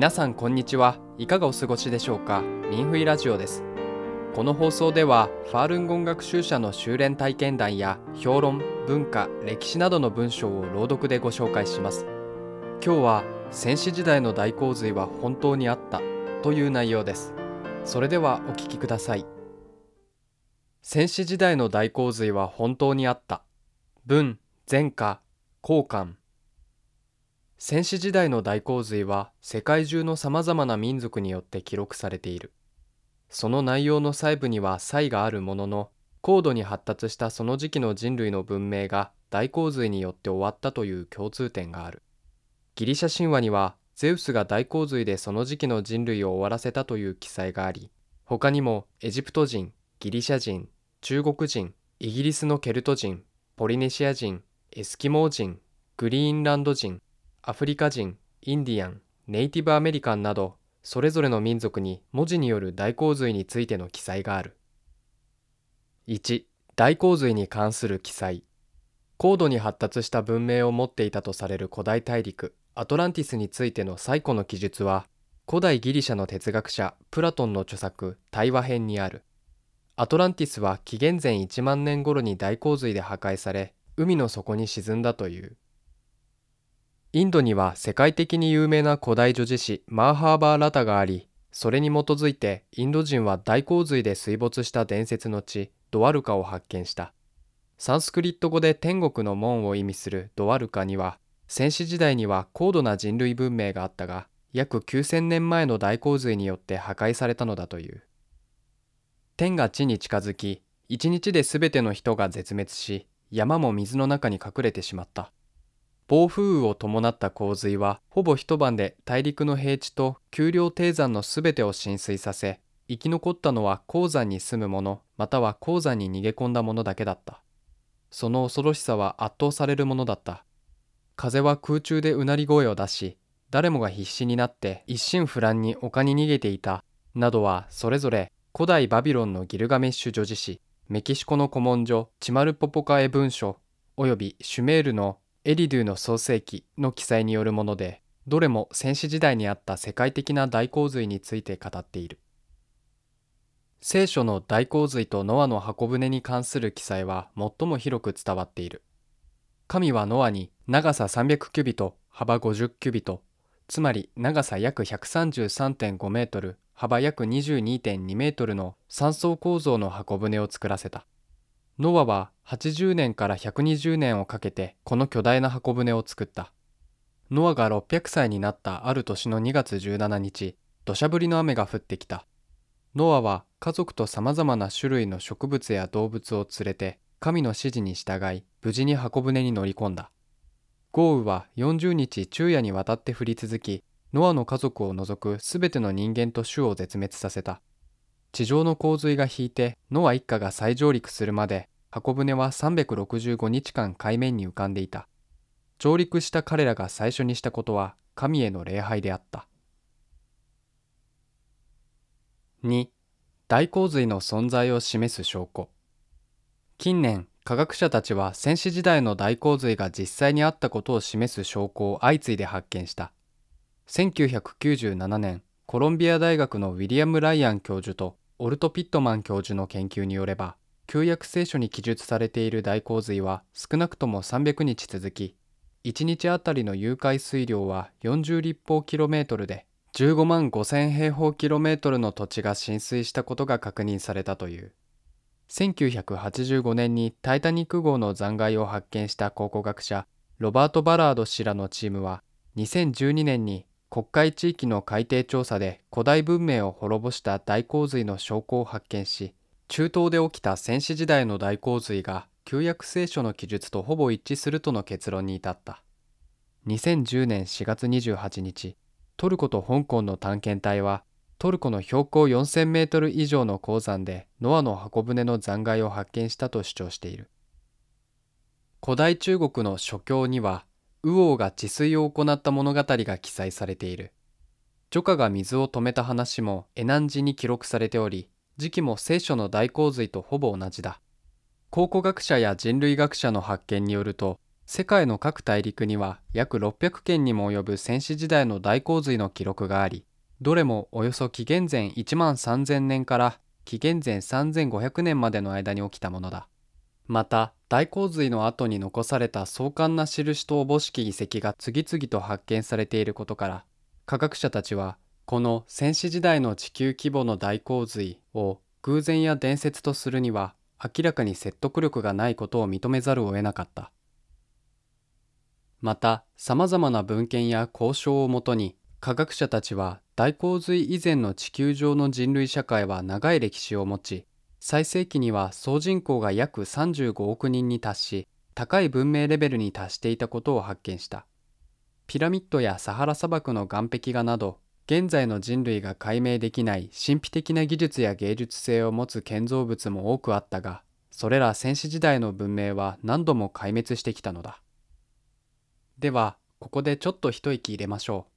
皆さんこんにちは。いかがお過ごしでしょうか。ミンフイラジオです。この放送ではファールンゴン学習者の修練体験談や評論、文化、歴史などの文章を朗読でご紹介します。今日は先史時代の大洪水は本当にあったという内容です。それではお聞きください。先史時代の大洪水は本当にあった。文、前科、後漢。先史時代の大洪水は世界中のさまざまな民族によって記録されている。その内容の細部には差異があるものの、高度に発達したその時期の人類の文明が大洪水によって終わったという共通点がある。ギリシャ神話にはゼウスが大洪水でその時期の人類を終わらせたという記載があり、他にもエジプト人、ギリシャ人、中国人、イギリスのケルト人、ポリネシア人、エスキモー人、グリーンランド人、アフリカ人、インディアン、ネイティブアメリカンなど、それぞれの民族に文字による大洪水についての記載がある。1、大洪水に関する記載。高度に発達した文明を持っていたとされる古代大陸、アトランティスについての最古の記述は、古代ギリシャの哲学者、プラトンの著作、対話編にある。アトランティスは紀元前1万年頃に大洪水で破壊され、海の底に沈んだという。インドには世界的に有名な古代叙事詩マーハーバーラタがあり、それに基づいてインド人は大洪水で水没した伝説の地、ドワルカを発見した。サンスクリット語で天国の門を意味するドワルカには、先史時代には高度な人類文明があったが、約9000年前の大洪水によって破壊されたのだという。天が地に近づき、一日で全ての人が絶滅し、山も水の中に隠れてしまった。暴風雨を伴った洪水はほぼ一晩で大陸の平地と丘陵低山のすべてを浸水させ、生き残ったのは高山に住む者または高山に逃げ込んだ者だけだった。その恐ろしさは圧倒されるものだった。風は空中でうなり声を出し、誰もが必死になって一心不乱に丘に逃げていたなどは、それぞれ古代バビロンのギルガメッシュ叙事詩、メキシコの古文書チマルポポカエ文書およびシュメールのエリドゥの創世記の記載によるもので、どれも先史時代にあった世界的な大洪水について語っている。聖書の大洪水とノアの箱舟に関する記載は最も広く伝わっている。神はノアに長さ300キュビト、幅50キュビト、つまり長さ約 133.5 メートル、幅約 22.2 メートルの3層構造の箱舟を作らせた。ノアは80年から120年をかけてこの巨大な箱舟を作った。ノアが600歳になったある年の2月17日、土砂降りの雨が降ってきた。ノアは家族とさまざまな種類の植物や動物を連れて、神の指示に従い、無事に箱舟に乗り込んだ。豪雨は40日昼夜にわたって降り続き、ノアの家族を除くすべての人間と種を絶滅させた。地上の洪水が引いてノア一家が再上陸するまで、箱舟は365日間海面に浮かんでいた。上陸した彼らが最初にしたことは神への礼拝であった。2、大洪水の存在を示す証拠。近年、科学者たちは先史時代の大洪水が実際にあったことを示す証拠を相次いで発見した。1997年、コロンビア大学のウィリアム・ライアン教授とオルト・ピットマン教授の研究によれば、旧約聖書に記述されている大洪水は少なくとも300日続き、1日あたりの融解水量は40立方キロメートルで、15万5000平方キロメートルの土地が浸水したことが確認されたという。1985年にタイタニック号の残骸を発見した考古学者、ロバート・バラード氏らのチームは、2012年に黒海地域の海底調査で古代文明を滅ぼした大洪水の証拠を発見し、中東で起きた先史時代の大洪水が旧約聖書の記述とほぼ一致するとの結論に至った。2010年4月28日、トルコと香港の探検隊は、トルコの標高4000メートル以上の高山でノアの箱舟の残骸を発見したと主張している。古代中国の書経には、禹王が治水を行った物語が記載されている。徐夏が水を止めた話も恵南寺に記録されており、時期も聖書の大洪水とほぼ同じだ。考古学者や人類学者の発見によると、世界の各大陸には約600件にも及ぶ先史時代の大洪水の記録があり、どれもおよそ紀元前1万3000年から紀元前3500年までの間に起きたものだ。また、大洪水の後に残された壮観な印とおぼしき遺跡が次々と発見されていることから、科学者たちはこの先史時代の地球規模の大洪水を偶然や伝説とするには明らかに説得力がないことを認めざるを得なかった。また、様々な文献や考証をもとに、科学者たちは大洪水以前の地球上の人類社会は長い歴史を持ち、最盛期には総人口が約35億人に達し、高い文明レベルに達していたことを発見した。ピラミッドやサハラ砂漠の岩壁画など、現在の人類が解明できない神秘的な技術や芸術性を持つ建造物も多くあったが、それら先史時代の文明は何度も壊滅してきたのだ。では、ここでちょっと一息入れましょう。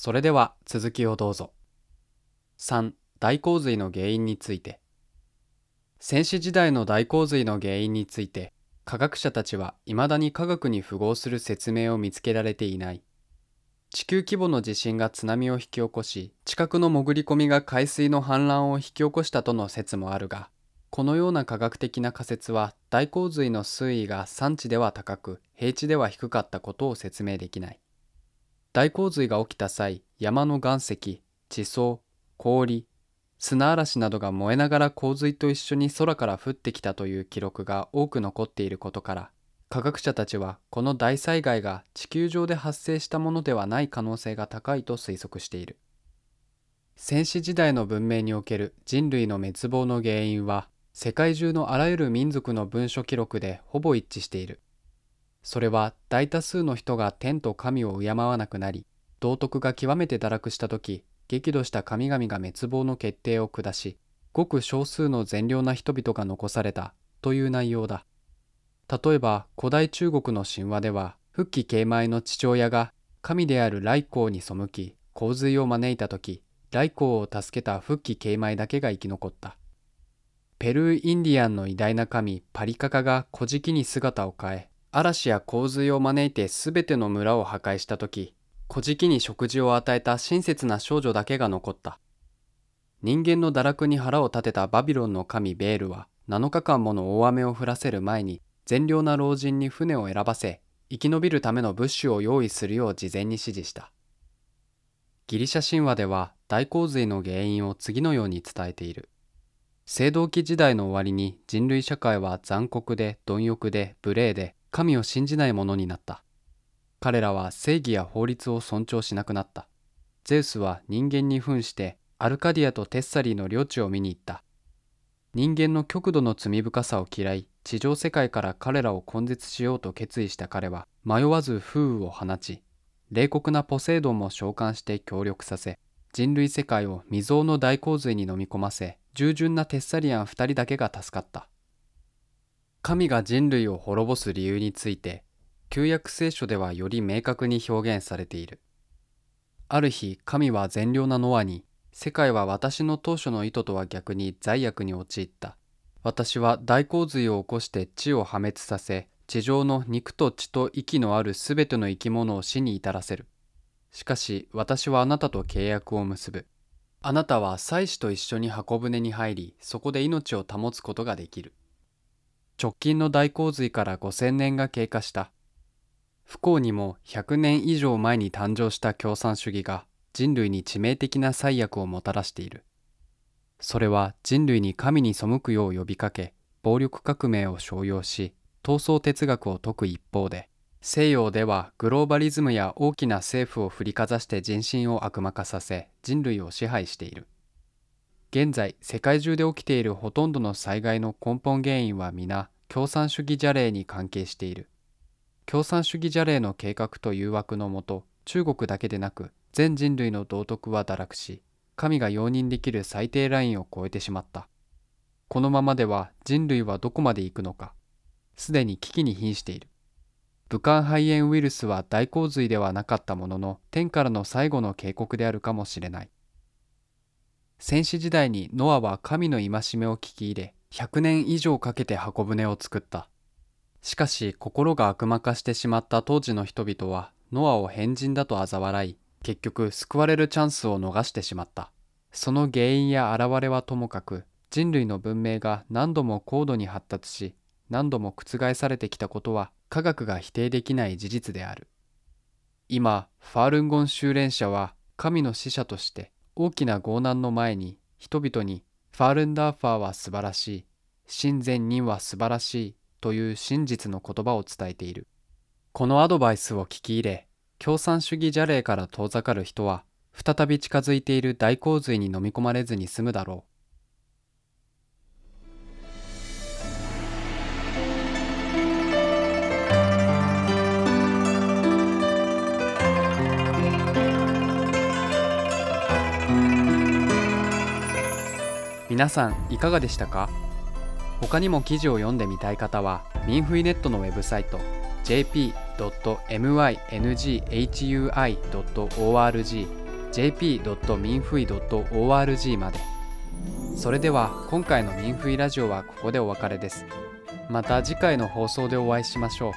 それでは続きをどうぞ。3. 大洪水の原因について。先史時代の大洪水の原因について、科学者たちはいまだに科学に符合する説明を見つけられていない。地球規模の地震が津波を引き起こし、地殻の潜り込みが海水の氾濫を引き起こしたとの説もあるが、このような科学的な仮説は大洪水の水位が山地では高く、平地では低かったことを説明できない。大洪水が起きた際、山の岩石、地層、氷、砂嵐などが燃えながら洪水と一緒に空から降ってきたという記録が多く残っていることから、科学者たちはこの大災害が地球上で発生したものではない可能性が高いと推測している。先史時代の文明における人類の滅亡の原因は、世界中のあらゆる民族の文書記録でほぼ一致している。それは大多数の人が天と神を敬わなくなり、道徳が極めて堕落したとき、激怒した神々が滅亡の決定を下し、ごく少数の善良な人々が残されたという内容だ。例えば古代中国の神話では、復帰慶米の父親が神である頼光に背き、洪水を招いたとき、頼光を助けた復帰慶米だけが生き残った。ペルーインディアンの偉大な神パリカカが古事記に姿を変え、嵐や洪水を招いてすべての村を破壊したとき、古事記に食事を与えた親切な少女だけが残った。人間の堕落に腹を立てたバビロンの神ベールは、7日間もの大雨を降らせる前に、善良な老人に船を選ばせ、生き延びるための物資を用意するよう事前に指示した。ギリシャ神話では、大洪水の原因を次のように伝えている。青銅器時代の終わりに人類社会は残酷で、貪欲で、無礼で、神を信じないものになった。彼らは正義や法律を尊重しなくなった。ゼウスは人間に扮してアルカディアとテッサリーの領地を見に行った。人間の極度の罪深さを嫌い、地上世界から彼らを根絶しようと決意した彼は、迷わず風雨を放ち、冷酷なポセイドンも召喚して協力させ、人類世界を未曾有の大洪水に飲み込ませ、従順なテッサリアン2人だけが助かった。神が人類を滅ぼす理由について、旧約聖書ではより明確に表現されている。ある日、神は善良なノアに、世界は私の当初の意図とは逆に罪悪に陥った。私は大洪水を起こして地を破滅させ、地上の肉と血と息のあるすべての生き物を死に至らせる。しかし私はあなたと契約を結ぶ。あなたは妻子と一緒に箱舟に入り、そこで命を保つことができる。直近の大洪水から5000年が経過した。不幸にも100年以上前に誕生した共産主義が人類に致命的な災厄をもたらしている。それは人類に神に背くよう呼びかけ、暴力革命を商用し、闘争哲学を説く一方で、西洋ではグローバリズムや大きな政府を振りかざして人心を悪魔化させ、人類を支配している。現在、世界中で起きているほとんどの災害の根本原因は皆、共産主義邪霊に関係している。共産主義邪霊の計画と誘惑のもと、中国だけでなく、全人類の道徳は堕落し、神が容認できる最低ラインを超えてしまった。このままでは人類はどこまで行くのか、すでに危機に瀕している。武漢肺炎ウイルスは大洪水ではなかったものの、天からの最後の警告であるかもしれない。先史時代にノアは神の戒めを聞き入れ、100年以上かけて箱舟を作った。しかし心が悪魔化してしまった当時の人々は、ノアを変人だと嘲笑い、結局救われるチャンスを逃してしまった。その原因や現れはともかく、人類の文明が何度も高度に発達し、何度も覆されてきたことは科学が否定できない事実である。今、ファールンゴン修練者は神の使者として大きな傲難の前に人々にファールンダーファーは素晴らしい、神善人は素晴らしいという真実の言葉を伝えている。このアドバイスを聞き入れ、共産主義邪霊から遠ざかる人は再び近づいている大洪水に飲み込まれずに済むだろう。皆さんいかがでしたか？他にも記事を読んでみたい方は、ミンフィネットのウェブサイト jp.mynghui.org jp.minfui.org まで。それでは今回のミンフィラジオはここでお別れです。また次回の放送でお会いしましょう。